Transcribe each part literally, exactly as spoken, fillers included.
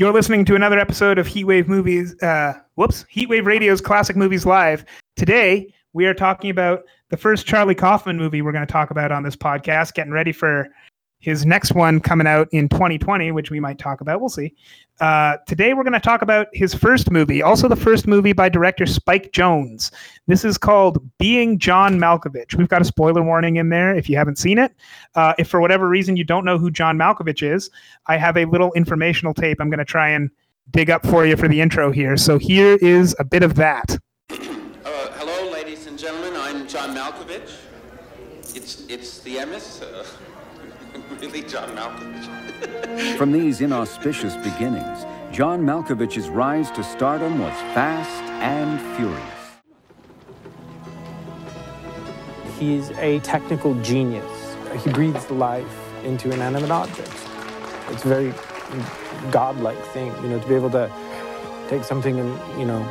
You're listening to another episode of Heatwave Movies. Uh, whoops, Heatwave Radio's Classic Movies Live. Today we are talking about the first Charlie Kaufman movie we're going to talk about on this podcast. Getting ready for his next one coming out in twenty twenty, which we might talk about. We'll see. Uh, today we're going to talk about his first movie, also the first movie by director Spike Jonze. This is called Being John Malkovich. We've got a spoiler warning in there if you haven't seen it. Uh, if for whatever reason you don't know who John Malkovich is, I have a little informational tape I'm going to try and dig up for you for the intro here. So here is a bit of that. Uh, hello, ladies and gentlemen. I'm John Malkovich. It's, it's the Emmis. Uh... Really, John Malkovich. From these inauspicious beginnings, John Malkovich's rise to stardom was fast and furious. He's a technical genius. He breathes life into inanimate objects. It's a very godlike thing, you know, to be able to take something and, you know,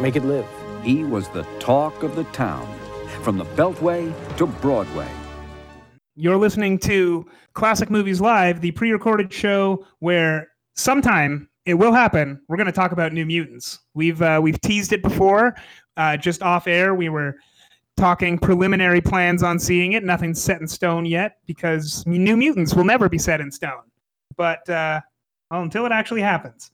make it live. He was the talk of the town, from the Beltway to Broadway. You're listening to Classic Movies Live, the pre-recorded show where sometime it will happen. We're going to talk about New Mutants. We've uh, we've teased it before, uh, just off air. We were talking preliminary plans on seeing it. Nothing's set in stone yet because New Mutants will never be set in stone. But uh, well, until it actually happens.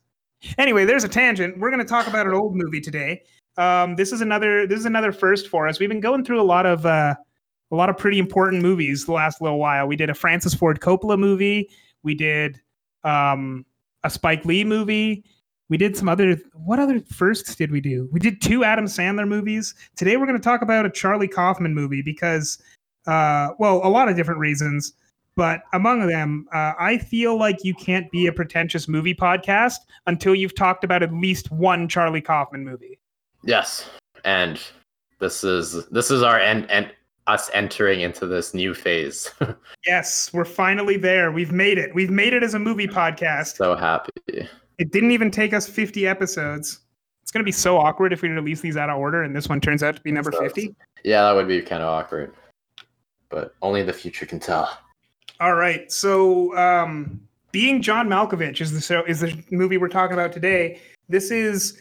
Anyway, there's a tangent. We're going to talk about an old movie today. Um, this is another this is another first for us. We've been going through a lot of. Uh, A lot of pretty important movies the last little while. We did a Francis Ford Coppola movie. We did um, a Spike Lee movie. We did some other... What other firsts did we do? We did two Adam Sandler movies. Today we're going to talk about a Charlie Kaufman movie because, uh, well, a lot of different reasons. But among them, uh, I feel like you can't be a pretentious movie podcast until you've talked about at least one Charlie Kaufman movie. Yes. And this is this is our... end. end- us entering into this new phase. Yes, we're finally there. We've made it. We've made it as a movie podcast. So happy. It didn't even take us fifty episodes. It's going to be so awkward if we release these out of order and this one turns out to be number so, fifty. Yeah, that would be kind of awkward. But only the future can tell. All right. So, um, Being John Malkovich is the show, is the movie we're talking about today. This is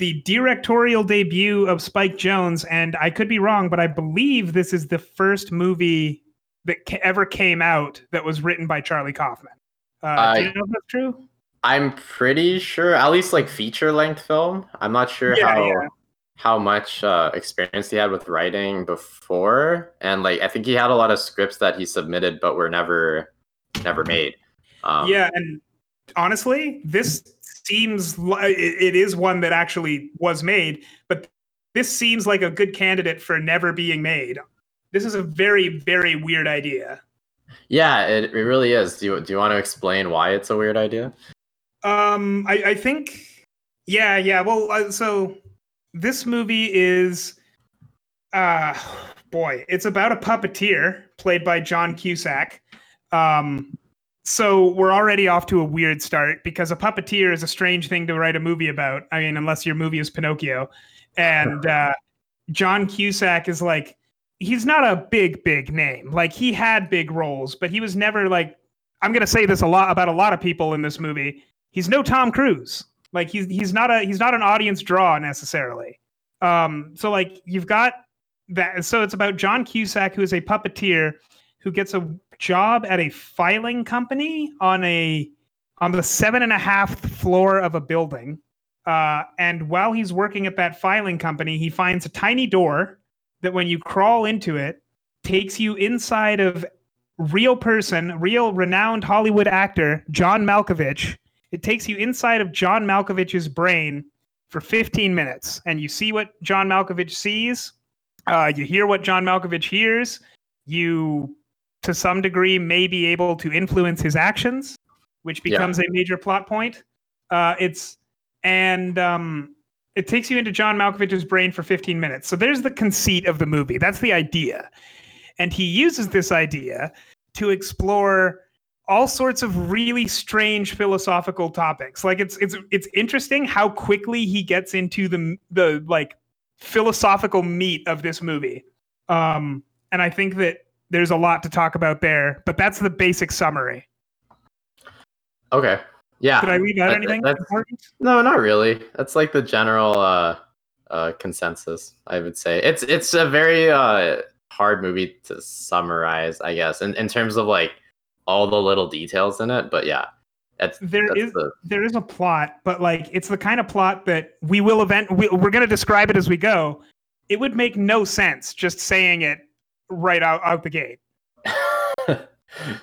the directorial debut of Spike Jonze, and I could be wrong, but I believe this is the first movie that ever came out that was written by Charlie Kaufman. Uh, uh, do you know if that's true? I'm pretty sure, at least like feature-length film. I'm not sure yeah, how yeah. how much uh, experience he had with writing before, and like I think he had a lot of scripts that he submitted but were never never made. Um, yeah, and honestly, this. Seems like it is one that actually was made, but this seems like a good candidate for never being made. This is a very, very weird idea. Yeah, it, it really is. Do you do you want to explain why it's a weird idea? Um, I, I think, yeah, yeah. Well, uh, so this movie is, uh, boy, it's about a puppeteer played by John Cusack. Um, So we're already off to a weird start because a puppeteer is a strange thing to write a movie about. I mean, unless your movie is Pinocchio. And uh, John Cusack is like, he's not a big, big name. Like he had big roles, but he was never like, I'm going to say this a lot about a lot of people in this movie. He's no Tom Cruise. Like he's, he's not a, he's not an audience draw necessarily. Um, so like you've got that. So it's about John Cusack, who is a puppeteer who gets a job at a filing company on a on the seven and a half floor of a building. Uh, and while he's working at that filing company, he finds a tiny door that when you crawl into it, takes you inside of real person, real renowned Hollywood actor, John Malkovich. It takes you inside of John Malkovich's brain for fifteen minutes. And you see what John Malkovich sees. Uh, you hear what John Malkovich hears. You... to some degree, may be able to influence his actions, which becomes yeah. a major plot point. Uh, it's and um, it takes you into John Malkovich's brain for fifteen minutes. So there's the conceit of the movie. That's the idea. And he uses this idea to explore all sorts of really strange philosophical topics. Like it's it's it's interesting how quickly he gets into the the like philosophical meat of this movie. Um, and I think that there's a lot to talk about there, but that's the basic summary. Okay. Yeah. Did I leave out anything important? No, not really. That's like the general uh, uh, consensus, I would say. It's it's a very uh, hard movie to summarize, I guess, in, in terms of like all the little details in it. But yeah, that's, there that's is the... there is a plot, but like it's the kind of plot that we will event. We, we're going to describe it as we go. It would make no sense just saying it right out, out the gate.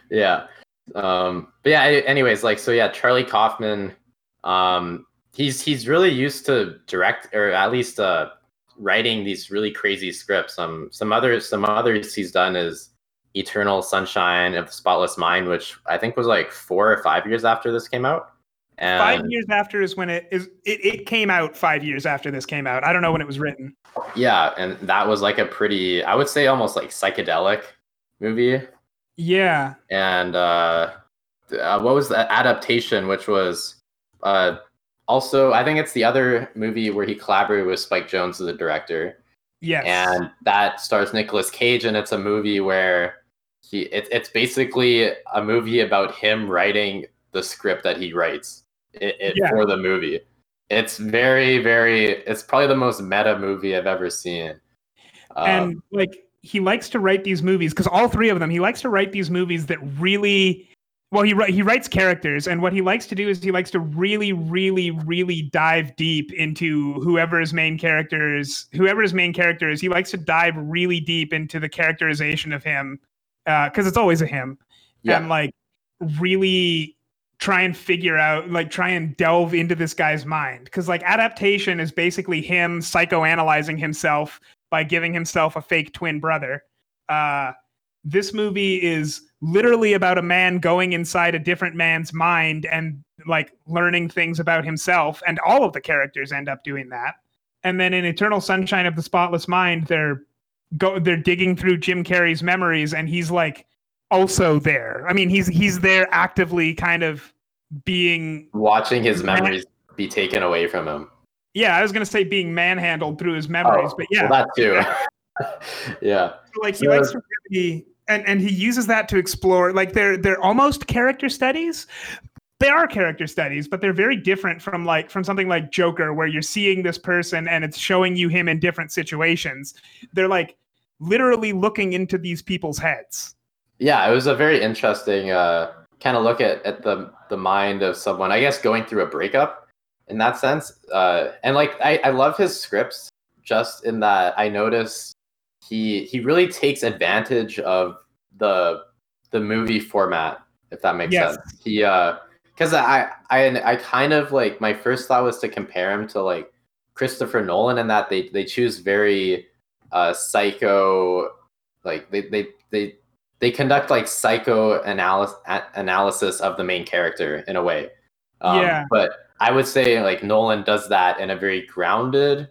Yeah. Um, but yeah, anyways, like, so yeah, Charlie Kaufman, um, he's, he's really used to direct, or at least, uh, writing these really crazy scripts. Um, some others, some others he's done is Eternal Sunshine of the Spotless Mind, which I think was like four or five years after this came out. And five years after is when it is, it, it came out five years after this came out. I don't know when it was written. Yeah. And that was like a pretty, I would say almost like psychedelic movie. Yeah. And uh, uh, what was the Adaptation, which was uh, also, I think it's the other movie where he collaborated with Spike Jonze, the director. Yes. And that stars Nicolas Cage, and it's a movie where he it, it's basically a movie about him writing the script that he writes it, it, yeah. for the movie. It's very, very, it's probably the most meta movie I've ever seen. Um, and like, he likes to write these movies because all three of them, he likes to write these movies that really, well, he he writes characters, and what he likes to do is he likes to really, really, really dive deep into whoever's main characters, whoever's main character is. He likes to dive really deep into the characterization of him because uh, it's always a him. Yeah. And like really try and figure out, like try and delve into this guy's mind, because like Adaptation is basically him psychoanalyzing himself by giving himself a fake twin brother. Uh, this movie is literally about a man going inside a different man's mind and like learning things about himself, and all of the characters end up doing that. And then in Eternal Sunshine of the Spotless Mind, they're go they're digging through Jim Carrey's memories, and he's like also there. I mean, he's he's there actively, kind of being watching his memories be taken away from him. Yeah, I was going to say being manhandled through his memories, oh, but yeah. Well, that too. Yeah. So like he so, likes to really, and, and he uses that to explore, like they're, they're almost character studies. They are character studies, but they're very different from like, from something like Joker, where you're seeing this person and it's showing you him in different situations. They're like literally looking into these people's heads. Yeah, it was a very interesting uh, kind of look at, at the, the mind of someone, I guess, going through a breakup. In that sense, uh, and like I, I love his scripts, just in that I notice he he really takes advantage of the the movie format, if that makes yes. sense. He because uh, I I I kind of like my first thought was to compare him to like Christopher Nolan, in that they they choose very uh, psycho like they they they they conduct like psycho analysis analysis of the main character in a way, um, yeah, but. I would say like Nolan does that in a very grounded,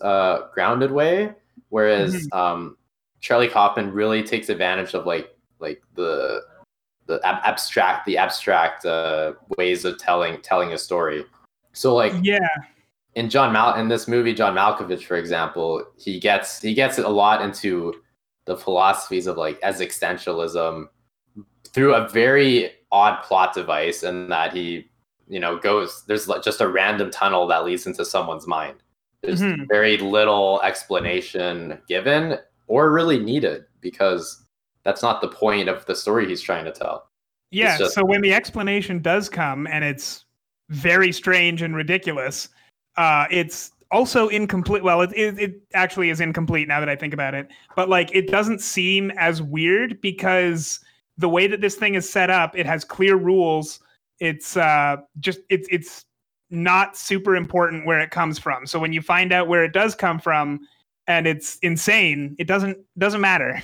uh, grounded way, whereas mm-hmm. um, Charlie Kaufman really takes advantage of like like the the ab- abstract the abstract uh, ways of telling telling a story. So like yeah, in John Mal in this movie John Malkovich, for example, he gets he gets a lot into the philosophies of like existentialism through a very odd plot device, in that he. You know, goes there's just a random tunnel that leads into someone's mind. There's mm-hmm. very little explanation given or really needed, because that's not the point of the story he's trying to tell. Yeah. Just, so when the explanation does come, and it's very strange and ridiculous, uh, it's also incomplete. Well, it, it it actually is incomplete now that I think about it. But like, it doesn't seem as weird because the way that this thing is set up, it has clear rules. It's uh, just it's it's not super important where it comes from. So when you find out where it does come from, and it's insane, it doesn't doesn't matter.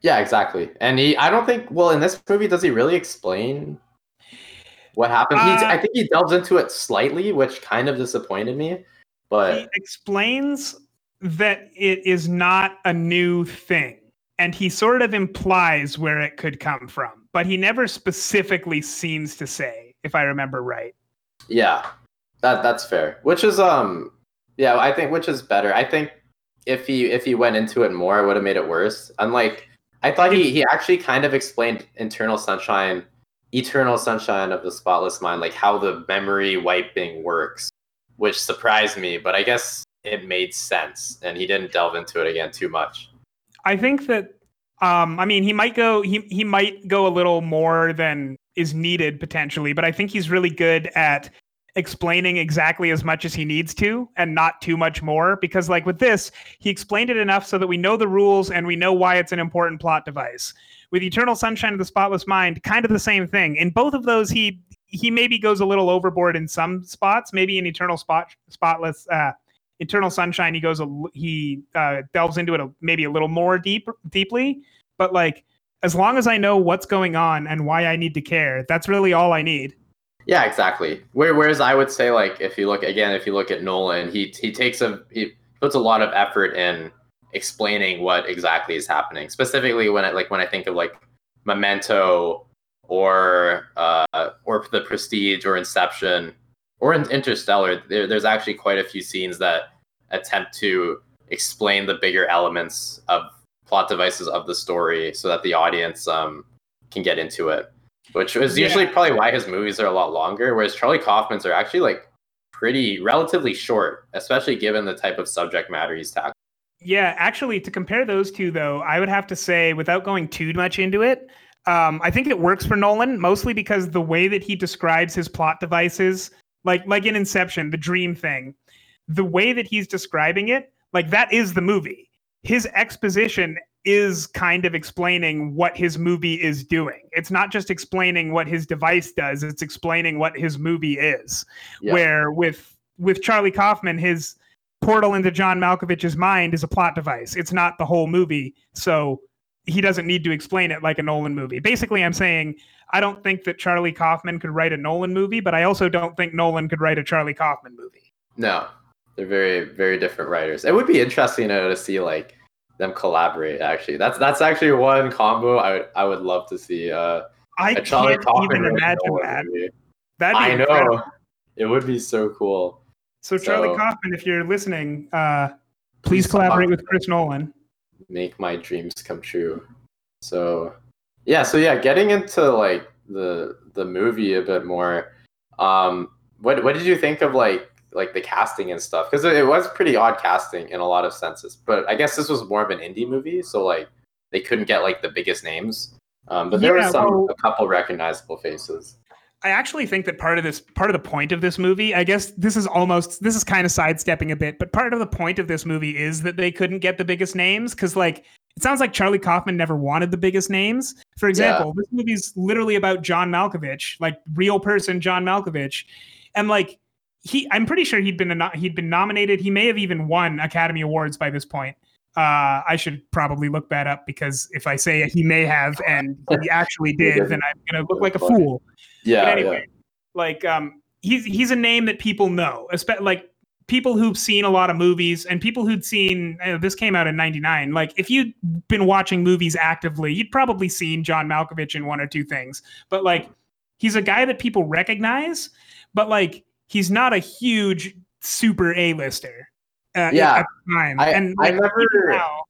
Yeah, exactly. And he, I don't think. Well, in this movie, does he really explain what happened? Uh, he, I think he delves into it slightly, which kind of disappointed me. But he explains that it is not a new thing, and he sort of implies where it could come from, but he never specifically seems to say. If I remember right. Yeah, that that's fair. Which is um, yeah, I think which is better. I think if he if he went into it more, it would have made it worse. Unlike I thought he, he actually kind of explained Eternal Sunshine Eternal Sunshine of the Spotless Mind, like how the memory wiping works, which surprised me, but I guess it made sense, and he didn't delve into it again too much. I think that, um, I mean, he might go, he he might go a little more than is needed potentially, but I think he's really good at explaining exactly as much as he needs to and not too much more, because like with this, he explained it enough so that we know the rules and we know why it's an important plot device. With Eternal Sunshine of the Spotless Mind, kind of the same thing. In both of those, he he maybe goes a little overboard in some spots. Maybe in Eternal Spot Spotless uh, Eternal Sunshine, he goes a, he uh, delves into it a, maybe a little more deep deeply. But like, as long as I know what's going on and why I need to care, that's really all I need. Yeah, exactly. Whereas I would say, like, if you look again, if you look at Nolan, he he takes a he puts a lot of effort in explaining what exactly is happening. Specifically, when I like when I think of like Memento or uh, or The Prestige or Inception or Interstellar, there, there's actually quite a few scenes that attempt to explain the bigger elements of plot devices of the story so that the audience um, can get into it. Which is usually yeah. probably why his movies are a lot longer, whereas Charlie Kaufman's are actually like pretty relatively short, especially given the type of subject matter he's tackling. Yeah, actually, to compare those two, though, I would have to say, without going too much into it, um, I think it works for Nolan, mostly because the way that he describes his plot devices, like like in Inception, the dream thing, the way that he's describing it, like that is the movie. His exposition is kind of explaining what his movie is doing. It's not just explaining what his device does, it's explaining what his movie is. Yeah. Where with with Charlie Kaufman, his portal into John Malkovich's mind is a plot device. It's not the whole movie, so he doesn't need to explain it like a Nolan movie. Basically, I'm saying I don't think that Charlie Kaufman could write a Nolan movie, but I also don't think Nolan could write a Charlie Kaufman movie. No, they're very, very different writers. It would be interesting to, to see like them collaborate. Actually, that's that's actually one combo I would I would love to see. Uh, I a Charlie can't Kaufman even imagine that. That'd be I know incredible. It would be so cool. So Charlie so, Kaufman, if you're listening, uh, please, please collaborate Kaufman. with Chris Nolan. Make my dreams come true. So, yeah, so yeah, getting into like the the movie a bit more. Um, what what did you think of like like the casting and stuff? Because it, it was pretty odd casting in a lot of senses. But I guess this was more of an indie movie, so like they couldn't get like the biggest names. Um, but there yeah, were some well, a couple recognizable faces. I actually think that part of this, part of the point of this movie, I guess this is almost, this is kind of sidestepping a bit, but part of the point of this movie is that they couldn't get the biggest names. Cause like, it sounds like Charlie Kaufman never wanted the biggest names. For example, yeah. this movie's literally about John Malkovich, like real person, John Malkovich. And like he, I'm pretty sure he'd been, a, he'd been nominated. He may have even won Academy Awards by this point. Uh, I should probably look that up, because if I say he may have and he actually did, then I'm going to look like a fool. Yeah. But anyway, yeah. like um, he's he's a name that people know, especially like people who've seen a lot of movies and people who'd seen. Uh, this came out in ninety-nine. Like if you'd been watching movies actively, you'd probably seen John Malkovich in one or two things. But like he's a guy that people recognize, but like he's not a huge super A-lister. Uh, yeah, at the time. I, and like, I never. Now,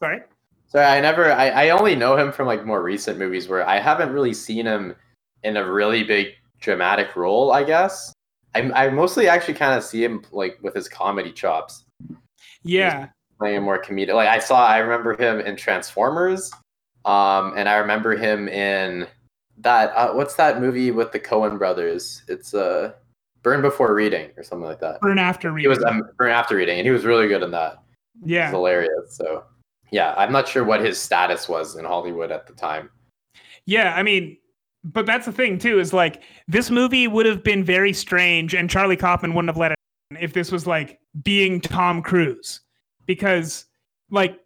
sorry, sorry, I never. I, I only know him from like more recent movies where I haven't really seen him in a really big dramatic role. I guess I, I mostly actually kind of see him like with his comedy chops. Yeah, playing more comedic. Like I saw, I remember him in Transformers, um, and I remember him in that. Uh, what's that movie with the Coen Brothers? It's a. Uh, Burn Before Reading or something like that. Burn After Reading. He was um, Burn After Reading, and he was really good in that. Yeah. It was hilarious. So, yeah, I'm not sure what his status was in Hollywood at the time. Yeah, I mean, but that's the thing, too, is like this movie would have been very strange, and Charlie Kaufman wouldn't have let it happen if this was like being Tom Cruise. Because, like,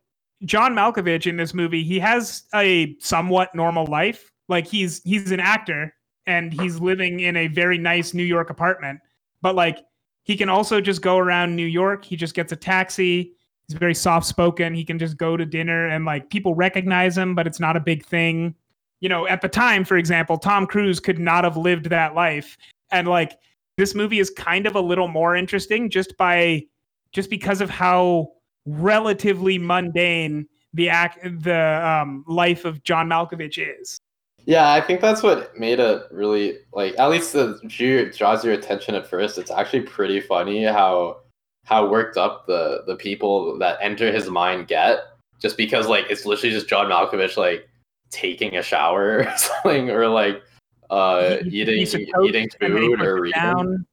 John Malkovich in this movie, he has a somewhat normal life. Like, he's he's an actor. And he's living in a very nice New York apartment. But like, he can also just go around New York. He just gets a taxi. He's very soft-spoken. He can just go to dinner and like people recognize him, but it's not a big thing. You know, at the time, for example, Tom Cruise could not have lived that life. And like, this movie is kind of a little more interesting just by, just because of how relatively mundane the act, the um, life of John Malkovich is. Yeah, I think that's what made it really, like, at least it draws your attention at first. It's actually pretty funny how how worked up the the people that enter his mind get, just because, like, it's literally just John Malkovich, like, taking a shower or something, or, like, uh, eating eating food or reading.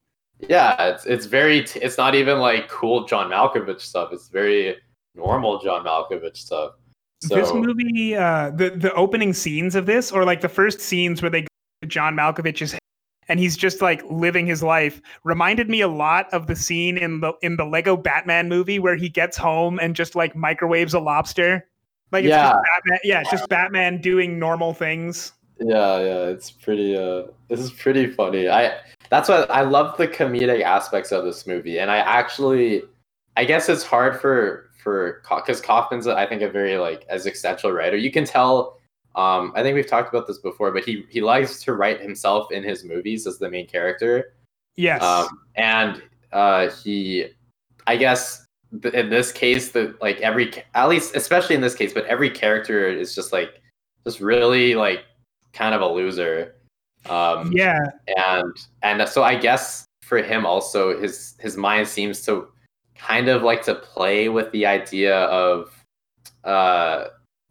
Yeah, it's it's very, t- it's not even, like, cool John Malkovich stuff. It's very normal John Malkovich stuff. So, this movie, uh, the, the opening scenes of this, or like the first scenes where they go to John Malkovich's head and he's just like living his life, reminded me a lot of the scene in the in the Lego Batman movie where he gets home and just like microwaves a lobster. Like it's yeah. just Batman, yeah, it's just Batman doing normal things. Yeah, yeah, it's pretty. Uh, this is pretty funny. I that's what I love the comedic aspects of this movie, and I actually, I guess it's hard for. For because Kaufman's, I think, a very like existential writer. You can tell. Um, I think we've talked about this before, but he he likes to write himself in his movies as the main character. Yes. Um, and uh, he, I guess, th- in this case, the like every at least especially in this case, but every character is just like just really like kind of a loser. Um, yeah. And and so I guess for him also, his his mind seems to kind of like to play with the idea of uh,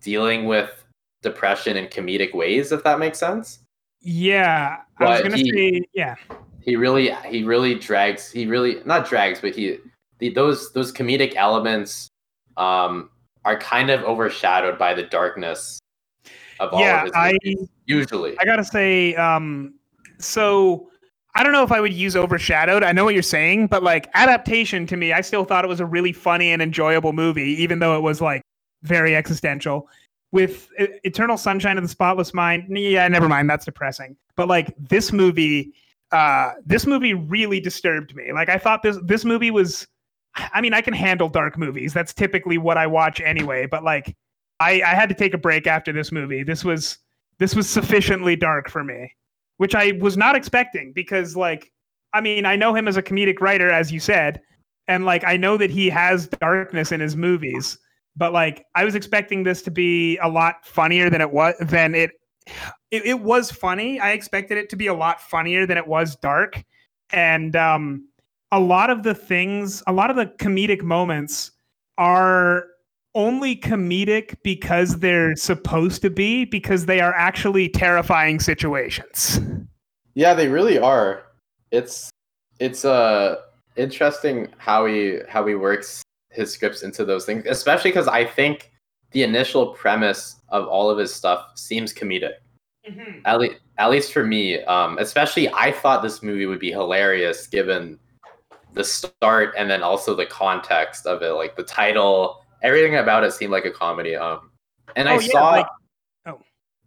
dealing with depression in comedic ways, if that makes sense. Yeah, but I was gonna he, say, yeah. He really, he really drags. He really not drags, but he the, those those comedic elements um, are kind of overshadowed by the darkness of all yeah, of his movies, I, usually. I gotta say, um, so. I don't know if I would use overshadowed. I know what you're saying, but like Adaptation to me, I still thought it was a really funny and enjoyable movie, even though it was like very existential. With Eternal Sunshine of the Spotless Mind, yeah, never mind, that's depressing. But like this movie, uh, this movie really disturbed me. Like I thought this this movie was, I mean, I can handle dark movies. That's typically what I watch anyway. But like, I, I had to take a break after this movie. This was this was sufficiently dark for me. Which I was not expecting because, like, I mean, I know him as a comedic writer, as you said, and, like, I know that he has darkness in his movies, but, like, I was expecting this to be a lot funnier than it was, than it, it, it was funny. I expected it to be a lot funnier than it was dark. And um, a lot of the things, a lot of the comedic moments are only comedic because they're supposed to be, because they are actually terrifying situations. Yeah, they really are. It's it's uh interesting how he how he works his scripts into those things, especially because I think the initial premise of all of his stuff seems comedic. Mm-hmm. At least at least for me, um, especially I thought this movie would be hilarious given the start and then also the context of it, like the title. Everything about it seemed like a comedy. Um, and oh, I yeah, saw, like, oh.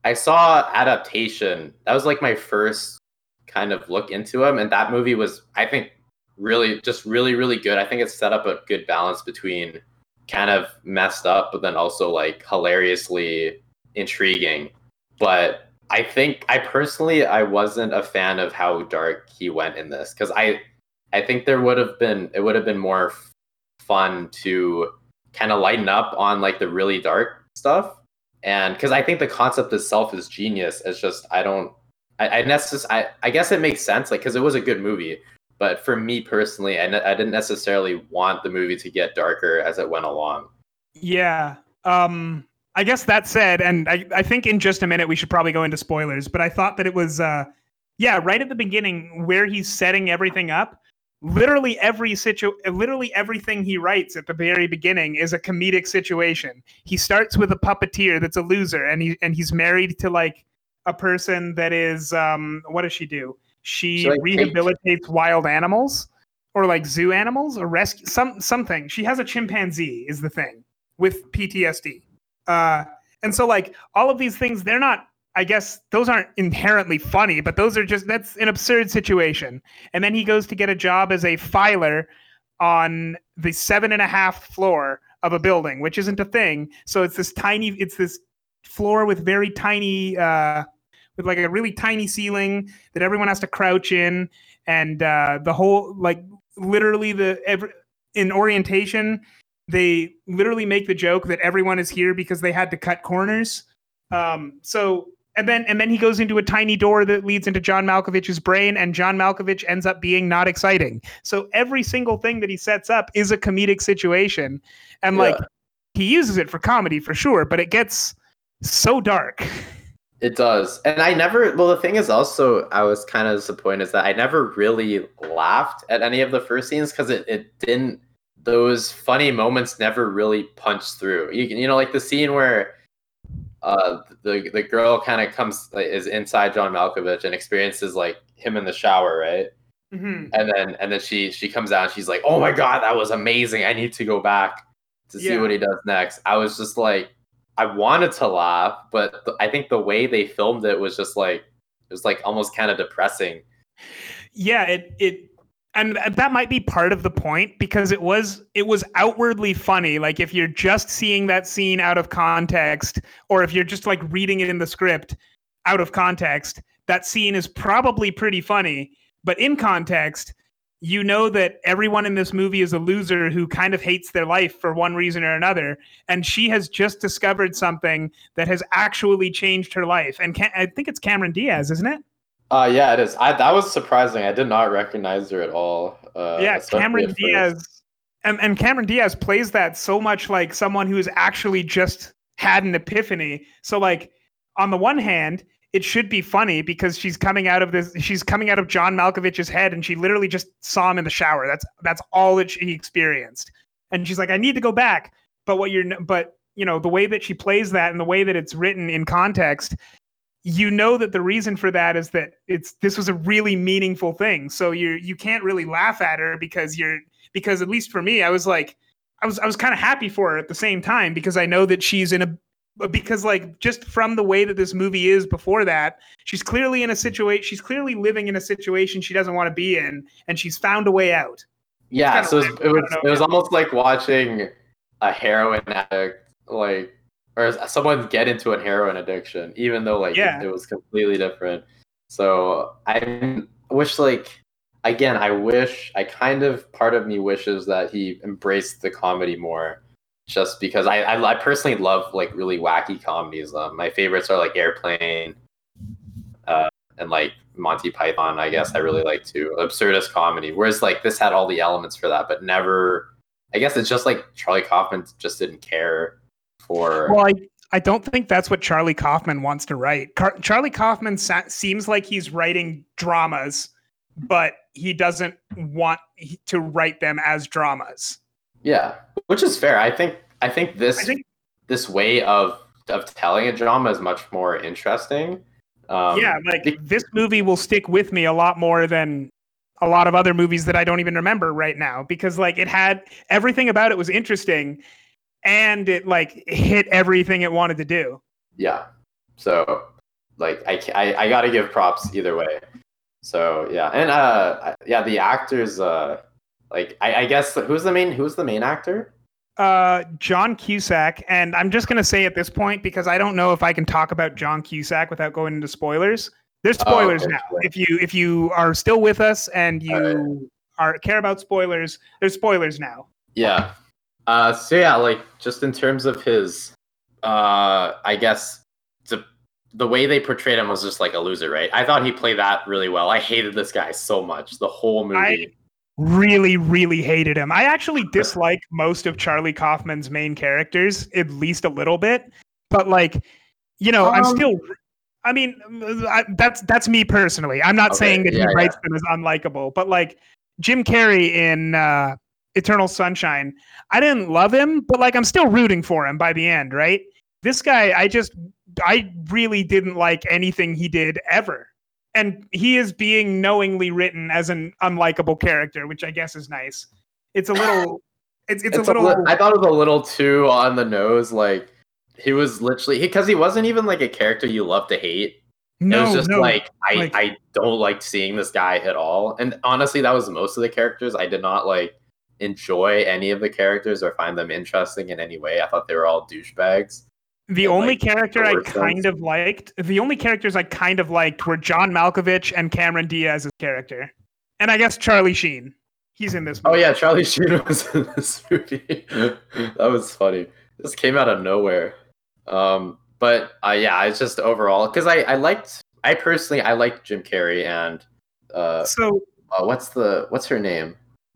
I saw Adaptation. That was like my first kind of look into him, and that movie was, I think, really just really, really good. I think it set up a good balance between kind of messed up, but then also like hilariously intriguing. But I think I personally I wasn't a fan of how dark he went in this, because I, I think there would have been it would have been more f- fun to kind of lighten up on like the really dark stuff. And because I think the concept itself is genius. It's just, I don't, I, I necessarily, I, I guess it makes sense, like, because it was a good movie. But for me personally, I, ne- I didn't necessarily want the movie to get darker as it went along. Yeah. Um, I guess that said, and I, I think in just a minute we should probably go into spoilers, but I thought that it was, uh, yeah, right at the beginning where he's setting everything up. Literally every situ, literally everything he writes at the very beginning is a comedic situation. He starts with a puppeteer that's a loser, and he and he's married to like a person that is. Um, what does she do? She, she like, rehabilitates take- wild animals, or like zoo animals, or rescue some something. She has a chimpanzee, is the thing, with P T S D, uh, and so like all of these things, they're not. I guess those aren't inherently funny, but those are just, that's an absurd situation. And then he goes to get a job as a filer on the seven and a half floor of a building, which isn't a thing. So it's this tiny, it's this floor with very tiny, uh, with like a really tiny ceiling that everyone has to crouch in. And uh, the whole, like literally the, every, in orientation, they literally make the joke that everyone is here because they had to cut corners. Um, so And then and then he goes into a tiny door that leads into John Malkovich's brain, and John Malkovich ends up being not exciting. So every single thing that he sets up is a comedic situation. And yeah. like he uses it for comedy for sure, but it gets so dark. It does. And I never, well, the thing is also, I was kind of disappointed is that I never really laughed at any of the first scenes because it, it didn't, those funny moments never really punched through. You, you know, like the scene where uh, the the girl kind of comes, like, is inside John Malkovich and experiences like him in the shower, right? Mm-hmm. And then and then she, she comes out and she's like, oh my God, that was amazing. I need to go back to yeah. see what he does next. I was just like, I wanted to laugh, but th- I think the way they filmed it was just like, it was like almost kind of depressing. Yeah, it, it, and that might be part of the point because it was, it was outwardly funny. Like if you're just seeing that scene out of context, or if you're just like reading it in the script out of context, that scene is probably pretty funny, but in context, you know that everyone in this movie is a loser who kind of hates their life for one reason or another. And she has just discovered something that has actually changed her life. And Cam- I think it's Cameron Diaz, isn't it? Uh, yeah, it is. I, that was surprising. I did not recognize her at all. Uh, yeah, Cameron Diaz. And, and Cameron Diaz plays that so much like someone who has actually just had an epiphany. So like on the one hand, it should be funny because she's coming out of this. She's coming out of John Malkovich's head, and she literally just saw him in the shower. That's that's all that she experienced, and she's like, "I need to go back." But what you're, but you know, the way that she plays that and the way that it's written in context, you know that the reason for that is that it's this was a really meaningful thing. So you you can't really laugh at her because you're because at least for me, I was like, I was I was kind of happy for her at the same time because I know that she's in a. Because, like, just from the way that this movie is before that, she's clearly in a situation, she's clearly living in a situation she doesn't want to be in, and she's found a way out. Yeah, so it was, it was, it was almost like watching a heroin addict, like, or someone get into a heroin addiction, even though, like, yeah. it, it was completely different. So I wish, like, again, I wish, I kind of, part of me wishes that he embraced the comedy more. Just because I, I I personally love like really wacky comedies. Um, my favorites are like Airplane, uh, and like Monty Python. I guess I really like too absurdist comedy. Whereas like this had all the elements for that, but never. I guess it's just like Charlie Kaufman just didn't care for. Well, I I don't think that's what Charlie Kaufman wants to write. Car- Charlie Kaufman sa- seems like he's writing dramas, but he doesn't want to write them as dramas. Yeah, which is fair. I think I think this I think, this way of of telling a drama is much more interesting. Um, yeah, like the, this movie will stick with me a lot more than a lot of other movies that I don't even remember right now because like it had everything about it was interesting, and it like hit everything it wanted to do. Yeah, so like I I, I got to give props either way. So yeah, and uh yeah, the actors. Uh, Like I, I guess who's the main who's the main actor? Uh, John Cusack, and I'm just gonna say at this point because I don't know if I can talk about John Cusack without going into spoilers. There's spoilers oh, okay. now. If you if you are still with us and you uh, are care about spoilers, there's spoilers now. Yeah. Uh, so yeah, like just in terms of his, uh, I guess the the way they portrayed him was just like a loser, right? I thought he played that really well. I hated this guy so much the whole movie. I, Really, really hated him. I actually dislike most of Charlie Kaufman's main characters, at least a little bit. But like, you know, um, I'm still. I mean, I, that's that's me personally. I'm not okay, saying that yeah, he writes yeah. them as unlikable, but like Jim Carrey in uh, Eternal Sunshine, I didn't love him, but like I'm still rooting for him by the end, right? This guy, I just, I really didn't like anything he did ever. And he is being knowingly written as an unlikable character, which I guess is nice. It's a little, it's it's, it's a little. A li- I thought it was a little too on the nose. Like he was literally because he, he wasn't even like a character you love to hate. No, it was just no. like I like, I don't like seeing this guy at all. And honestly, that was most of the characters. I did not like enjoy any of the characters or find them interesting in any way. I thought they were all douchebags. The and only like, character I kind sense. of liked, the only characters I kind of liked were John Malkovich and Cameron Diaz's character. And I guess Charlie Sheen. He's in this movie. Oh yeah, Charlie Sheen was in this movie. That was funny. This came out of nowhere. Um, But uh, yeah, it's just overall because I, I liked I personally I liked Jim Carrey and uh, so uh, what's the what's her name?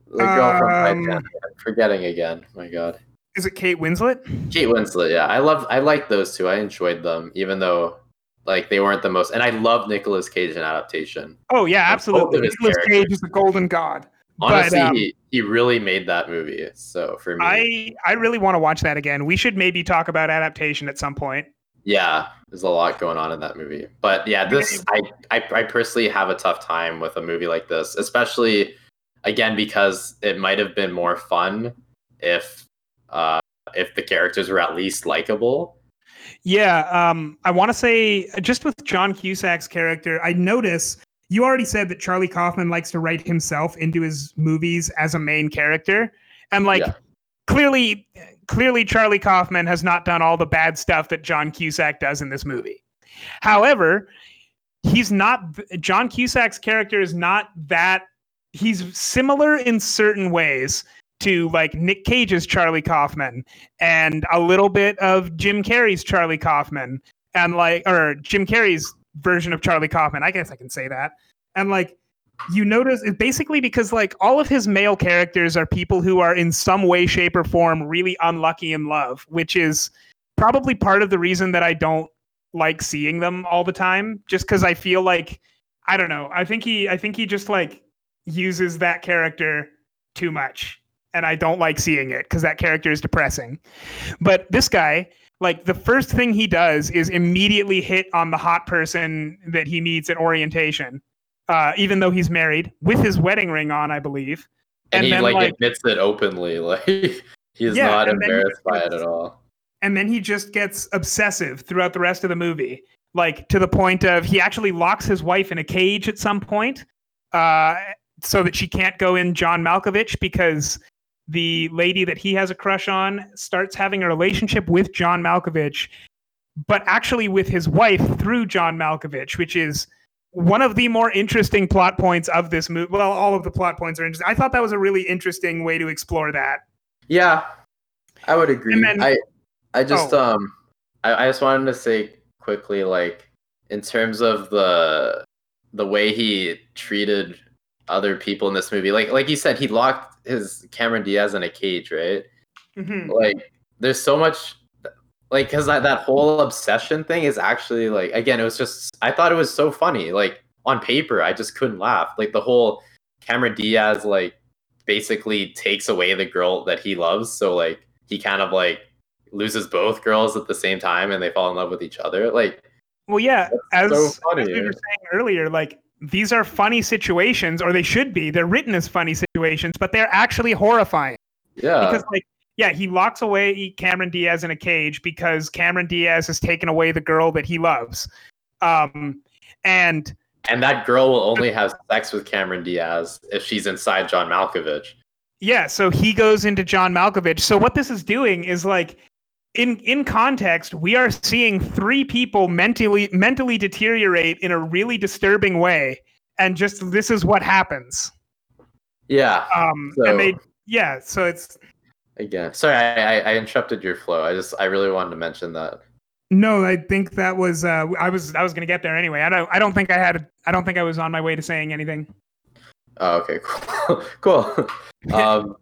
The girl um, from Titanic. I'm forgetting again. Oh my God. Is it Kate Winslet? Kate Winslet, yeah. I love I liked those two. I enjoyed them, even though like they weren't the most, and I love Nicolas Cage in Adaptation. Oh yeah, and absolutely. Nicolas Cage is the golden god. Honestly, but, um, he, he really made that movie. So for me, I, I really want to watch that again. We should maybe talk about Adaptation at some point. Yeah, there's a lot going on in that movie. But yeah, this I, I, I personally have a tough time with a movie like this, especially again because it might have been more fun if uh, if the characters were at least likable. Yeah, um, I want to say just with John Cusack's character, I notice. You already said that Charlie Kaufman likes to write himself into his movies as a main character. And like, yeah. clearly, clearly Charlie Kaufman has not done all the bad stuff that John Cusack does in this movie. However, he's not, John Cusack's character is not that, he's similar in certain ways to like Nick Cage's Charlie Kaufman and a little bit of Jim Carrey's Charlie Kaufman and like, or Jim Carrey's version of Charlie Kaufman, I guess I can say that. And like, you notice it basically because like all of his male characters are people who are in some way, shape, or form really unlucky in love, which is probably part of the reason that I don't like seeing them all the time. Just because I feel like I don't know. I think he, I think he just like uses that character too much, and I don't like seeing it because that character is depressing. But this guy. Like, the first thing he does is immediately hit on the hot person that he meets at orientation, uh, even though he's married, with his wedding ring on, I believe. And, and he, then, like, like, admits it openly. Like, he's yeah, not embarrassed he, by it at all. And then he just gets obsessive throughout the rest of the movie, like, to the point of he actually locks his wife in a cage at some point uh, so that she can't go in John Malkovich because... the lady that he has a crush on starts having a relationship with John Malkovich, but actually with his wife through John Malkovich, which is one of the more interesting plot points of this movie. Well, all of the plot points are interesting. I thought that was a really interesting way to explore that. Yeah, I would agree. And then, I, I just, oh. um, I, I just wanted to say quickly, like in terms of the the way he treated other people in this movie, like like you said, he locked. His Cameron Diaz in a cage, right? Mm-hmm. Like, there's so much, like, because that, that whole obsession thing is actually, like, again, it was just, I thought it was so funny. Like, on paper, I just couldn't laugh. Like, the whole Cameron Diaz, like, basically takes away the girl that he loves. So, like, he kind of, like, loses both girls at the same time and they fall in love with each other. Like, well, yeah, as, so funny. As we were saying earlier, like, these are funny situations, or they should be. They're written as funny situations, but they're actually horrifying. Yeah. Because, like, yeah, he locks away Cameron Diaz in a cage because Cameron Diaz has taken away the girl that he loves. Um, and and that girl will only have sex with Cameron Diaz if she's inside John Malkovich. Yeah, so he goes into John Malkovich. So what this is doing is, like, in in context, we are seeing three people mentally mentally deteriorate in a really disturbing way, and just this is what happens. Yeah. Um. So, and they, yeah. So it's. Again, sorry, I, I I interrupted your flow. I just I really wanted to mention that. No, I think that was uh, I was I was gonna get there anyway. I don't I don't think I had a, I don't think I was on my way to saying anything. Oh, okay. Cool. cool. Um.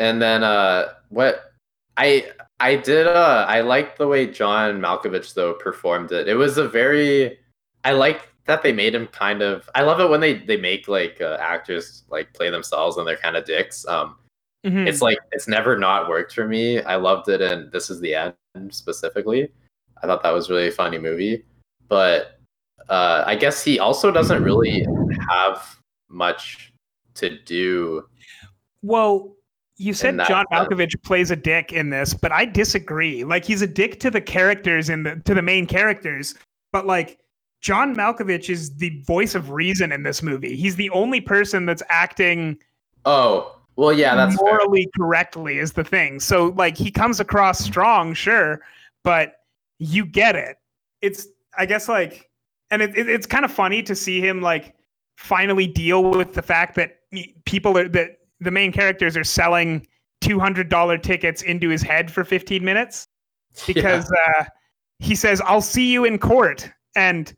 And then uh, what I. I did. Uh, I liked the way John Malkovich though performed it. It was a very. I liked that they made him kind of. I love it when they they make like uh, actors like play themselves and they're kind of dicks. Um, mm-hmm. It's like it's never not worked for me. I loved it, and This Is the End specifically. I thought that was really a funny movie, but uh, I guess he also doesn't really have much to do. Well. You said that, John Malkovich um, plays a dick in this, but I disagree. Like, he's a dick to the characters in the to the main characters, but like John Malkovich is the voice of reason in this movie. He's the only person that's acting. Oh, well, yeah, that's morally fair. Correctly is the thing. So like he comes across strong, sure, but you get it. It's I guess like, and it, it it's kind of funny to see him like finally deal with the fact that people are that. The main characters are selling two hundred dollars tickets into his head for fifteen minutes because yeah. uh, he says, "I'll see you in court." And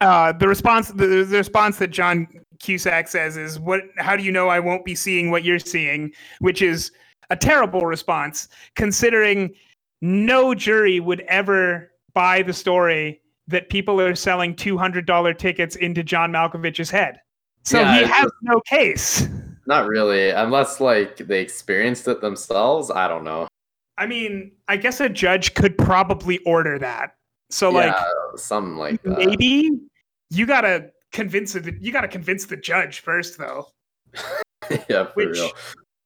uh, the response, the, the response that John Cusack says is, "What? How do you know I won't be seeing what you're seeing?" Which is a terrible response, considering no jury would ever buy the story that people are selling two hundred dollars tickets into John Malkovich's head. So yeah, he has no case. Not really, unless like they experienced it themselves. I don't know. I mean, I guess a judge could probably order that. So yeah, like something like that. Maybe you gotta convince it. You gotta convince the judge first, though. Yeah, for Which, real.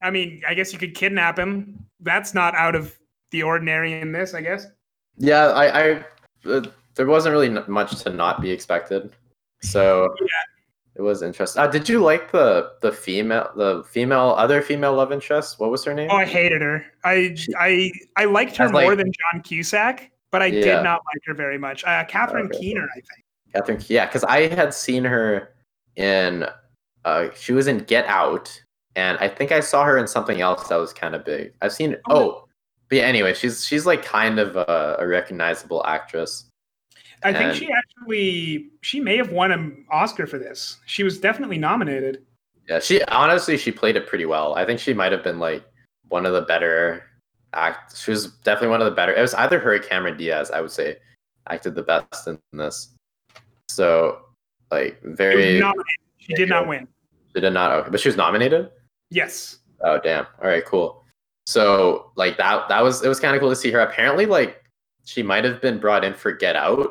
I mean, I guess you could kidnap him. That's not out of the ordinary in this, I guess. Yeah, I. I uh, there wasn't really much to not be expected. So. Yeah. It was interesting. Uh, did you like the the female the female other female love interest? What was her name? Oh, I hated her. I I I liked her I more like, than John Cusack, but I yeah. did not like her very much. Uh, Catherine okay. Keener, I think. Catherine, yeah, because I had seen her in uh, she was in Get Out, and I think I saw her in something else that was kind of big. I've seen oh, oh but yeah. Anyway, she's she's like kind of a, a recognizable actress. I think and, she actually, she may have won an Oscar for this. She was definitely nominated. Yeah, she honestly, she played it pretty well. I think she might have been like one of the better act. She was definitely one of the better. It was either her or Cameron Diaz, I would say, acted the best in this. So, like, very. She did not win. She did not, okay, but she was nominated? Yes. Oh, damn. All right, cool. So, like, that, that was, it was kind of cool to see her. Apparently, like, she might have been brought in for Get Out.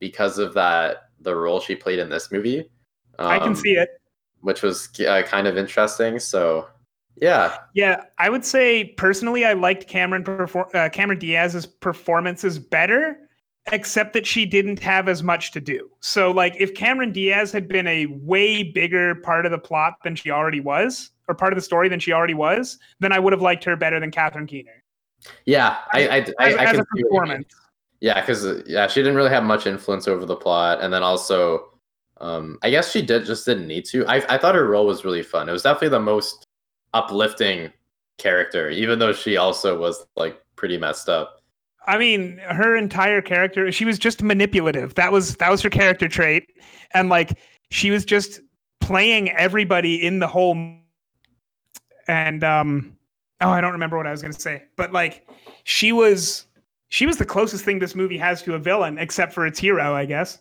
Because of that, the role she played in this movie, um, I can see it, which was uh, kind of interesting. So, yeah, yeah, I would say personally, I liked Cameron perfor- uh, Cameron Diaz's performances better, except that she didn't have as much to do. So, like, if Cameron Diaz had been a way bigger part of the plot than she already was, or part of the story than she already was, then I would have liked her better than Catherine Keener. Yeah, I, I, I, I, as, I as a performance. Yeah, because yeah, she didn't really have much influence over the plot, and then also, um, I guess she did just didn't need to. I I thought her role was really fun. It was definitely the most uplifting character, even though she also was like pretty messed up. I mean, her entire character, she was just manipulative. That was that was her character trait, and like she was just playing everybody in the whole. And um, oh, I don't remember what I was gonna say, but like she was. She was the closest thing this movie has to a villain, except for its hero, I guess.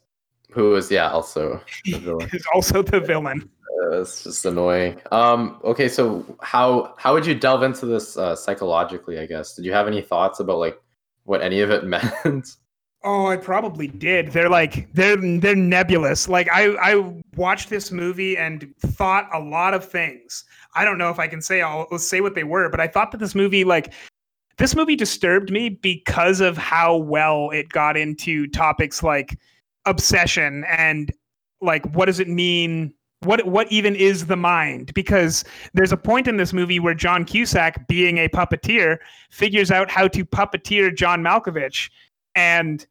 Who is, yeah, also the villain. Who's also the villain. Uh, it's just annoying. Um, okay, so how how would you delve into this uh, psychologically, I guess? Did you have any thoughts about, like, what any of it meant? Oh, I probably did. They're, like, they're they're nebulous. Like, I, I watched this movie and thought a lot of things. I don't know if I can say I'll say what they were, but I thought that this movie, like... This movie disturbed me because of how well it got into topics like obsession and like, what does it mean? What, what even is the mind? Because there's a point in this movie where John Cusack, being a puppeteer, figures out how to puppeteer John Malkovich and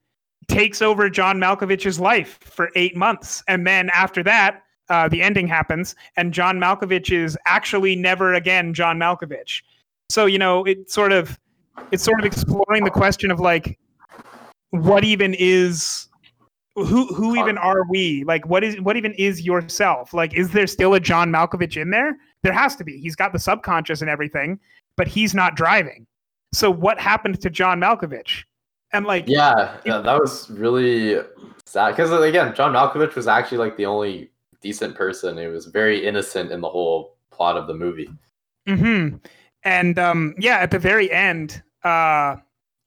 takes over John Malkovich's life for eight months. And then after that, uh, the ending happens and John Malkovich is actually never again John Malkovich. So, you know, it sort of, It's sort of exploring the question of like, what even is, who who even are we? Like, what is what even is yourself? Like, is there still a John Malkovich in there? There has to be. He's got the subconscious and everything, but he's not driving. So what happened to John Malkovich? And like, yeah, yeah that was really sad because again, John Malkovich was actually like the only decent person. He was very innocent in the whole plot of the movie. Mm-hmm. And um, yeah, at the very end. Uh,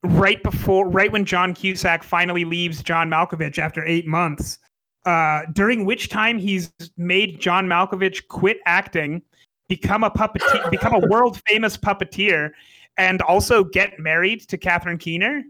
right before, right when John Cusack finally leaves John Malkovich after eight months, uh, during which time he's made John Malkovich quit acting, become a puppeteer, become a world famous puppeteer, and also get married to Catherine Keener,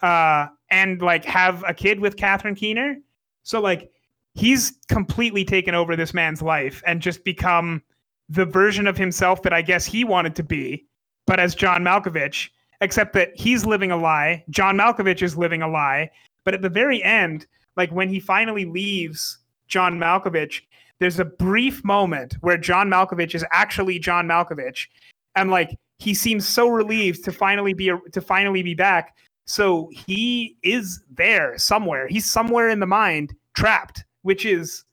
uh, and like have a kid with Catherine Keener. So like, he's completely taken over this man's life and just become the version of himself that I guess he wanted to be, but as John Malkovich. Except that he's living a lie. John Malkovich is living a lie. But at the very end, like when he finally leaves John Malkovich, there's a brief moment where John Malkovich is actually John Malkovich. And like, he seems so relieved to finally be, to finally be back. So he is there somewhere. He's somewhere in the mind, trapped, which is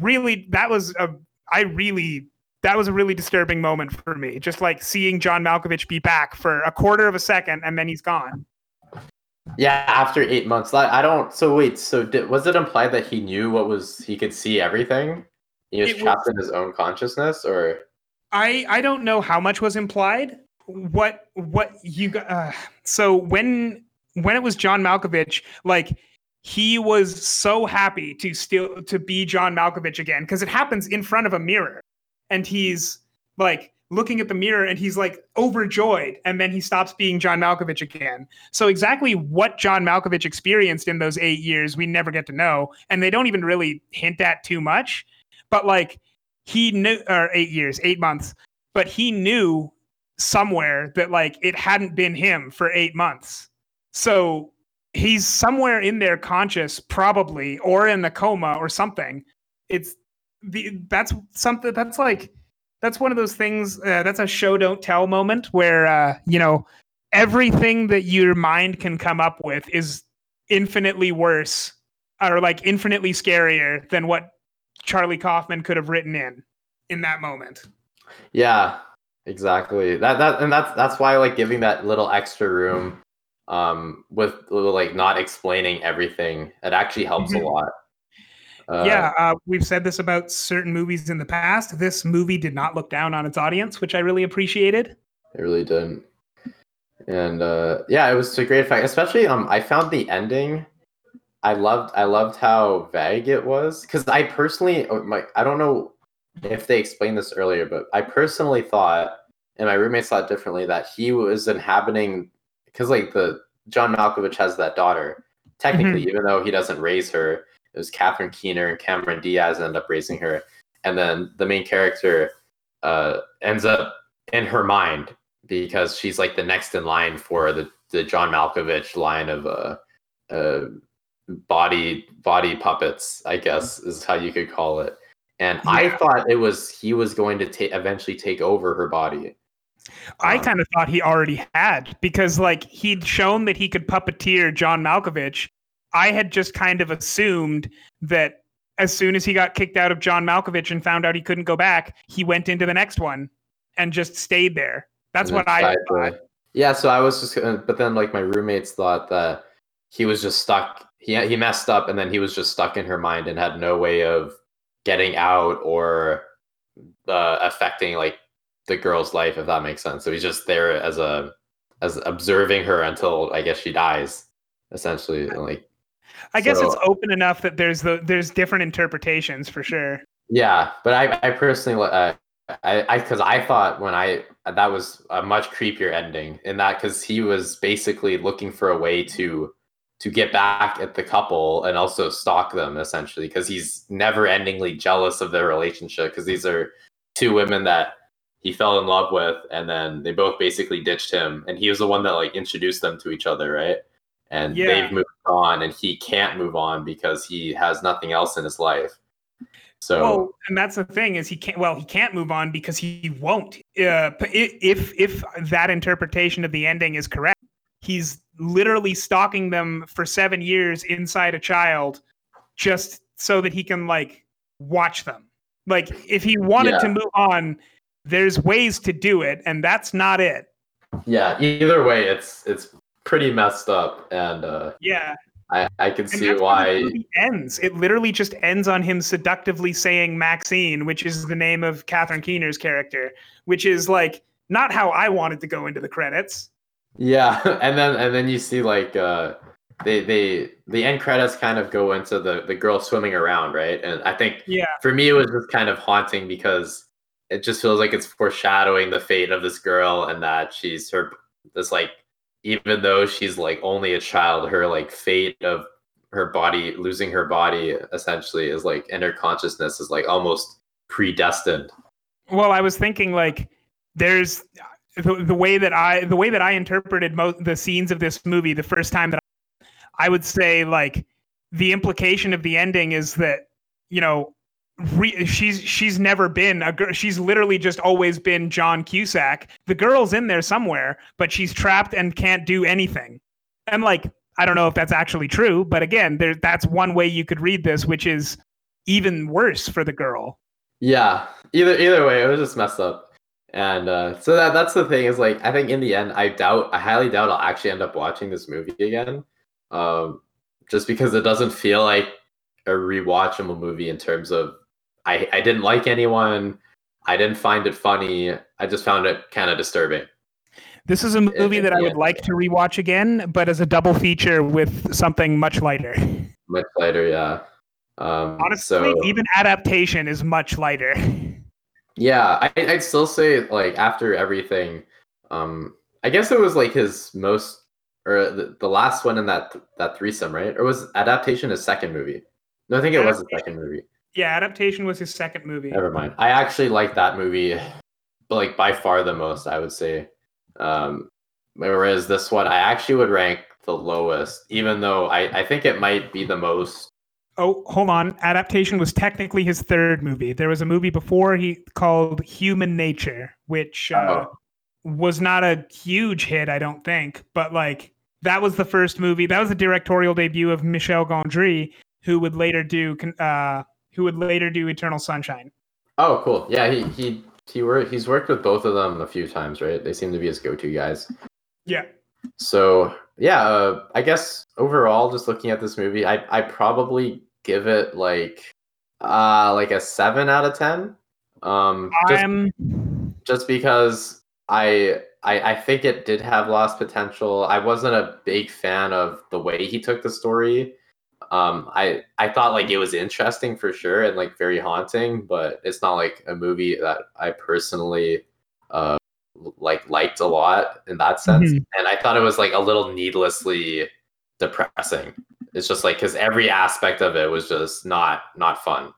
really, that was a, I really, that was a really disturbing moment for me. Just like seeing John Malkovich be back for a quarter of a second and then he's gone. Yeah, after eight months. I don't, so wait, so did, was it implied that he knew what was, he could see everything? He was it trapped was, in his own consciousness, or? I, I don't know how much was implied. What, what you, uh, so when, when it was John Malkovich, like, he was so happy to still to be John Malkovich again, because it happens in front of a mirror, and he's like looking at the mirror and he's like overjoyed, and then he stops being John Malkovich again. So exactly what John Malkovich experienced in those eight years, we never get to know, and they don't even really hint at too much. But like he knew, or eight years, eight months, but he knew somewhere that like it hadn't been him for eight months. So he's somewhere in there conscious, probably, or in the coma or something. It's the, that's something that's like, that's one of those things. Uh, that's a show don't tell moment where, uh, you know, everything that your mind can come up with is infinitely worse or like infinitely scarier than what Charlie Kaufman could have written in, in that moment. Yeah, exactly. That, that, and that's, that's why I like giving that little extra room. Um, with like not explaining everything, it actually helps mm-hmm. a lot. Uh, yeah, uh, we've said this about certain movies in the past. This movie did not look down on its audience, which I really appreciated. It really didn't. And uh, yeah, it was a great fact. Especially, um, I found the ending. I loved. I loved how vague it was, because I personally, my, I don't know if they explained this earlier, but I personally thought, and my roommates thought differently, that he was inhabiting. Because like the John Malkovich has that daughter, technically, mm-hmm. even though he doesn't raise her, it was Catherine Keener and Cameron Diaz end up raising her, and then the main character uh, ends up in her mind because she's like the next in line for the, the John Malkovich line of uh, uh, body body puppets, I guess is how you could call it. And yeah. I thought it was he was going to ta- eventually take over her body. I kind of thought he already had, because like he'd shown that he could puppeteer John Malkovich. I had just kind of assumed that as soon as he got kicked out of John Malkovich and found out he couldn't go back, he went into the next one and just stayed there. That's what I thought. Yeah. So I was just, gonna, but then like my roommates thought that he was just stuck. He, he messed up, and then he was just stuck in her mind and had no way of getting out or uh, affecting like the girl's life, if that makes sense. So he's just there as a as observing her until I guess she dies, essentially. Like, I guess so, it's open enough that there's the there's different interpretations for sure. Yeah, but I I personally uh, I because I, I thought when I that was a much creepier ending in that, because he was basically looking for a way to to get back at the couple and also stalk them, essentially, because he's never-endingly jealous of their relationship, because these are two women that he fell in love with, and then they both basically ditched him, and he was the one that like introduced them to each other, right? And yeah. They've moved on, and he can't move on because he has nothing else in his life. So, well, and that's the thing is he can't. Well, he can't move on because he won't. Uh, if if that interpretation of the ending is correct, he's literally stalking them for seven years inside a child, just so that he can like watch them. Like if he wanted yeah. to move on. There's ways to do it, and that's not it. Yeah, either way, it's it's pretty messed up, and uh, yeah, I, I can and see why it ends. It literally just ends on him seductively saying Maxine, which is the name of Catherine Keener's character, which is like not how I wanted to go into the credits. Yeah, and then and then you see like uh, they they the end credits kind of go into the the girl swimming around, right? And I think yeah. for me it was just kind of haunting because. It just feels like it's foreshadowing the fate of this girl, and that she's her this like, even though she's like only a child, her like fate of her body, losing her body essentially is like, and her consciousness is like almost predestined. Well, I was thinking like there's the, the way that I, the way that I interpreted mo- the scenes of this movie, the first time that I, I would say like the implication of the ending is that, you know, Re- she's she's never been a girl. She's literally just always been John Cusack. The girl's in there somewhere, but she's trapped and can't do anything. And like, I don't know if that's actually true, but again, there, that's one way you could read this, which is even worse for the girl. Yeah. Either either way, it was just messed up. And uh, so that that's the thing is like, I think in the end, I doubt, I highly doubt I'll actually end up watching this movie again. Um, just because it doesn't feel like a rewatchable movie in terms of, I, I didn't like anyone. I didn't find it funny. I just found it kind of disturbing. This is a movie it, that yeah. I would like to rewatch again, but as a double feature with something much lighter. Much lighter, yeah. Um, Honestly, so, even Adaptation is much lighter. Yeah, I, I'd still say, like, after everything, um, I guess it was, like, his most, or the, the last one in that that threesome, right? Or was Adaptation his second movie? No, I think it was his second movie. Yeah, Adaptation was his second movie. Never mind. I actually like that movie, like, by far the most, I would say. Um, whereas this one, I actually would rank the lowest, even though I, I think it might be the most. Oh, hold on. Adaptation was technically his third movie. There was a movie before he called Human Nature, which uh, oh. was not a huge hit, I don't think. But like that was the first movie. That was the directorial debut of Michel Gondry, who would later do uh, who would later do Eternal Sunshine. Oh, cool. Yeah, he he. He were, he's worked with both of them a few times, right? They seem to be his go-to guys. Yeah. So, yeah, uh, I guess overall, just looking at this movie, I I probably give it like uh, like a seven out of ten. Um, just, I'm... just because I, I I think it did have lost potential. I wasn't a big fan of the way he took the story. Um, I, I thought like it was interesting for sure and like very haunting, but it's not like a movie that I personally uh, like liked a lot in that sense. Mm-hmm. And I thought it was like a little needlessly depressing. It's just like because every aspect of it was just not not fun.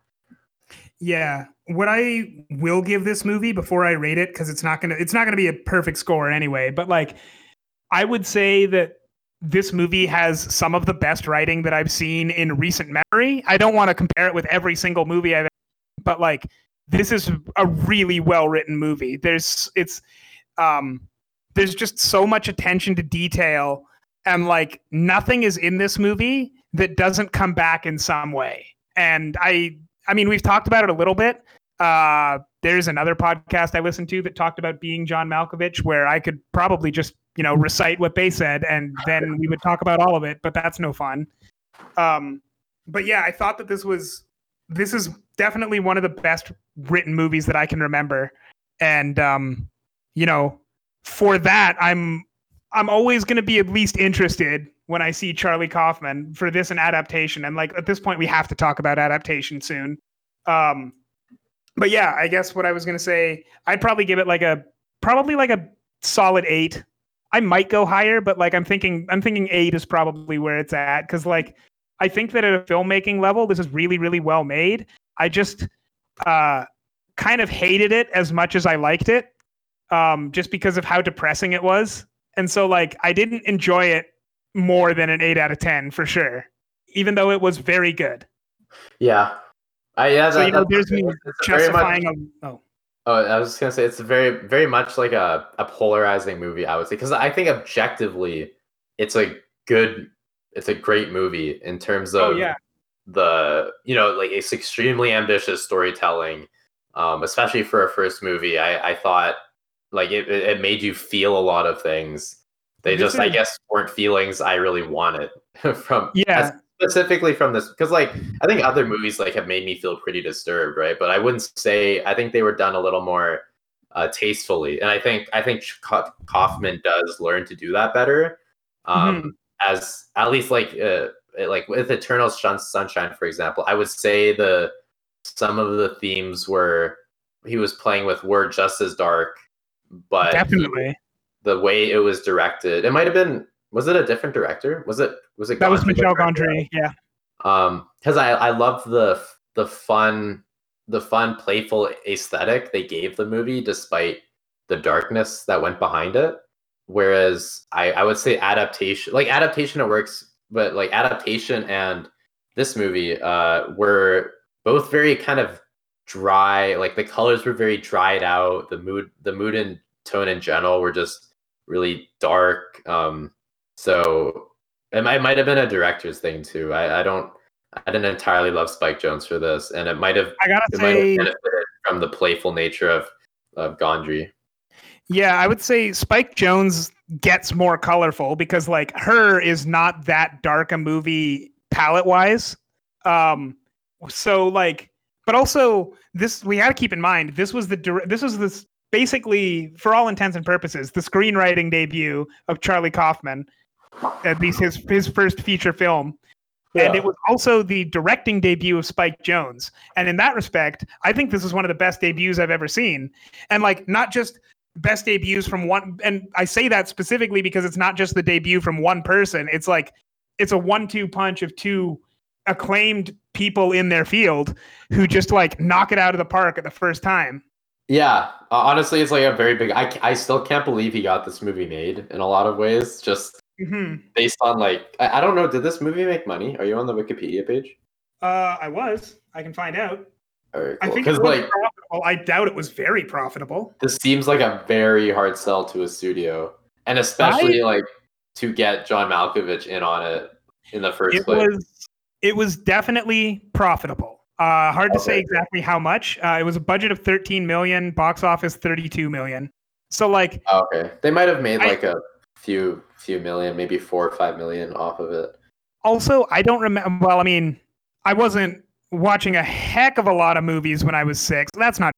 Yeah, what I will give this movie before I rate it, because it's not gonna it's not gonna be a perfect score anyway. But like I would say that. This movie has some of the best writing that I've seen in recent memory. I don't want to compare it with every single movie I've ever seen, but like this is a really well-written movie. There's it's um there's just so much attention to detail, and like nothing is in this movie that doesn't come back in some way. And I I mean we've talked about it a little bit. Uh there's another podcast I listened to that talked about Being John Malkovich, where I could probably just you know, recite what they said, and then we would talk about all of it, but that's no fun. Um, but yeah, I thought that this was, this is definitely one of the best written movies that I can remember. And, um, you know, for that, I'm, I'm always going to be at least interested when I see Charlie Kaufman for this and Adaptation. And like, at this point we have to talk about Adaptation soon. Um, but yeah, I guess what I was going to say, I'd probably give it like a, probably like a solid eight. I might go higher, but like I'm thinking, I'm thinking eight is probably where it's at. Cause like, I think that at a filmmaking level, this is really, really well made. I just uh, kind of hated it as much as I liked it um, just because of how depressing it was. And so like, I didn't enjoy it more than an eight out of ten for sure. Even though it was very good. Yeah. I, yeah, so, that, you know, there's me justifying much- a, oh. Oh, I was just going to say, it's very, very much like a, a polarizing movie, I would say, because I think objectively it's a good, it's a great movie in terms of oh, yeah. the, you know, like it's extremely ambitious storytelling, um, especially for a first movie. I, I thought like it, it made you feel a lot of things. They this just, is... I guess, weren't feelings I really wanted from yeah. specifically from this, because like I think other movies like have made me feel pretty disturbed, right? But I wouldn't say I think they were done a little more uh, tastefully, and I think I think Kaufman does learn to do that better. Um, mm-hmm. As at least like uh, like with Eternal Sunshine, for example, I would say the some of the themes were he was playing with were just as dark, but definitely the way it was directed, it might have been. Was it a different director? Was it was it? That Gondry was Michel Gondry, yeah. Um, because I I love the the fun the fun playful aesthetic they gave the movie despite the darkness that went behind it. Whereas I I would say adaptation like adaptation it works, but like Adaptation and this movie uh were both very kind of dry. Like the colors were very dried out. The mood the mood and tone in general were just really dark. Um. So It might, it might have been a director's thing too. I, I don't. I didn't entirely love Spike Jonze for this, and it might have. I gotta it say, might have benefited from the playful nature of of Gondry. Yeah, I would say Spike Jonze gets more colorful because, like, Her is not that dark a movie palette wise. Um, so like, but also this we had to keep in mind. This was the this was this basically for all intents and purposes the screenwriting debut of Charlie Kaufman, at least his his first feature film. Yeah. And it was also the directing debut of Spike Jonze. And in that respect, I think this is one of the best debuts I've ever seen. And like, not just best debuts from one. And I say that specifically because it's not just the debut from one person. It's like, it's a one two punch of two acclaimed people in their field who just like knock it out of the park at the first time. Yeah. Uh, honestly, it's like a very big, I, I still can't believe he got this movie made in a lot of ways. Just Mm-hmm. Based on like, I, I don't know, did this movie make money? Are you on the Wikipedia page? Uh, I was. I can find out. All right, cool. I think it was like, profitable. I doubt it was very profitable. This seems like a very hard sell to a studio, and especially I, like to get John Malkovich in on it in the first it place. Was, it was definitely profitable. Uh, hard okay. to say exactly how much. Uh, it was a budget of thirteen million dollars, box office thirty-two million dollars. So like, oh, okay, they might have made I, like a few. few million, maybe four or five million off of it. Also, I don't remember. Well, I mean, I wasn't watching a heck of a lot of movies when I was six. That's not,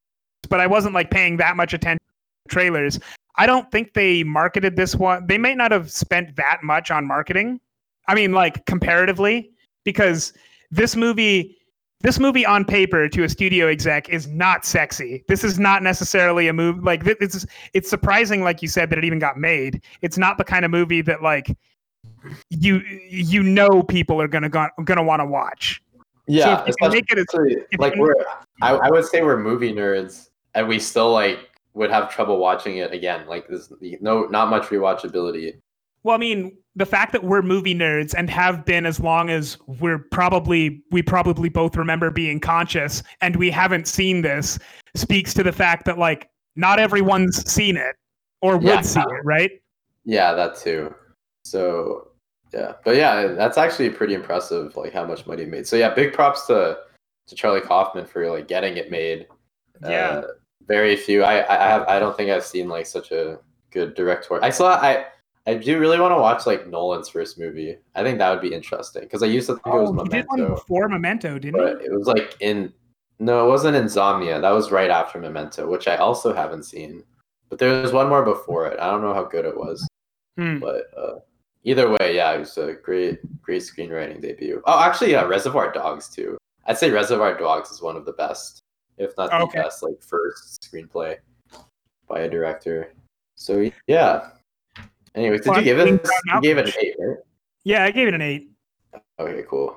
but I wasn't like paying that much attention to trailers. I don't think they marketed this one. They may not have spent that much on marketing. I mean, like comparatively, because this movie, this movie on paper to a studio exec is not sexy. This is not necessarily a movie. Like it's, it's surprising, like you said, that it even got made. It's not the kind of movie that like you you know people are gonna go, gonna want to watch. Yeah, so if, if make it as, like we're. I, I would say we're movie nerds, and we still like would have trouble watching it again. Like there's no not much rewatchability. Well, I mean, the fact that we're movie nerds and have been as long as we're probably, we probably both remember being conscious and we haven't seen this speaks to the fact that like not everyone's seen it or would yeah, see it, right? Yeah, that too. So yeah, but yeah, that's actually pretty impressive, like how much money it made. So yeah, big props to, to Charlie Kaufman for like getting it made. Yeah. Uh, very few. I, I have, I don't think I've seen like such a good director. I saw, I, I do really want to watch like Nolan's first movie. I think that would be interesting because I used to think oh, it was Memento. You did one before Memento, didn't you? It was like in no, it wasn't Insomnia. That was right after Memento, which I also haven't seen. But there was one more before it. I don't know how good it was, hmm. but uh, either way, yeah, it was a great, great screenwriting debut. Oh, actually, yeah, Reservoir Dogs too. I'd say Reservoir Dogs is one of the best, if not the okay. best, like first screenplay by a director. So yeah. Anyways, did well, you give it? You gave it an eight, right? Yeah, I gave it an eight. Okay, cool.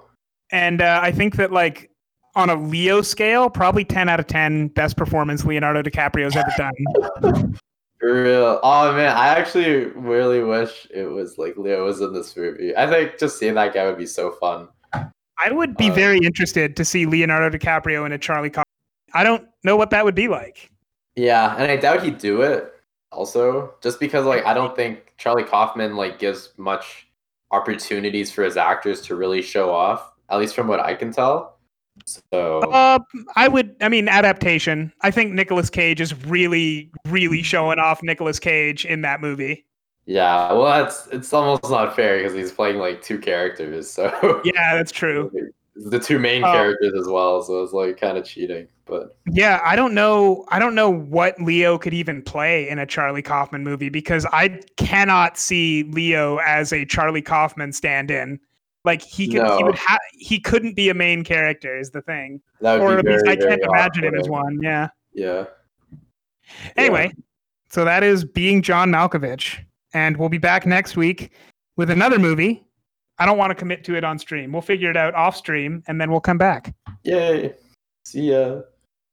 And uh, I think that, like, on a Leo scale, probably ten out of ten, best performance Leonardo DiCaprio's ever done. For real. Oh man, I actually really wish it was like Leo was in this movie. I think just seeing that guy would be so fun. I would be um, very interested to see Leonardo DiCaprio in a Charlie Kaufman. I don't know what that would be like. Yeah, and I doubt he'd do it. Also, just because like I don't think Charlie Kaufman like gives much opportunities for his actors to really show off, at least from what I can tell. So uh, I would, I mean, adaptation. I think Nicolas Cage is really, really showing off Nicolas Cage in that movie. Yeah, well, that's it's almost not fair because he's playing like two characters. So yeah, that's true. The two main characters uh, as well, so it's like kind of cheating. But yeah, I don't know. I don't know what Leo could even play in a Charlie Kaufman movie because I cannot see Leo as a Charlie Kaufman stand-in. Like he could, no. he would ha- he couldn't be a main character is the thing. That would or be at very, least I can't imagine him as one. Yeah. Yeah. Anyway, yeah. So that is Being John Malkovich, and we'll be back next week with another movie. I don't want to commit to it on stream. We'll figure it out off stream, and then we'll come back. Yay. See ya.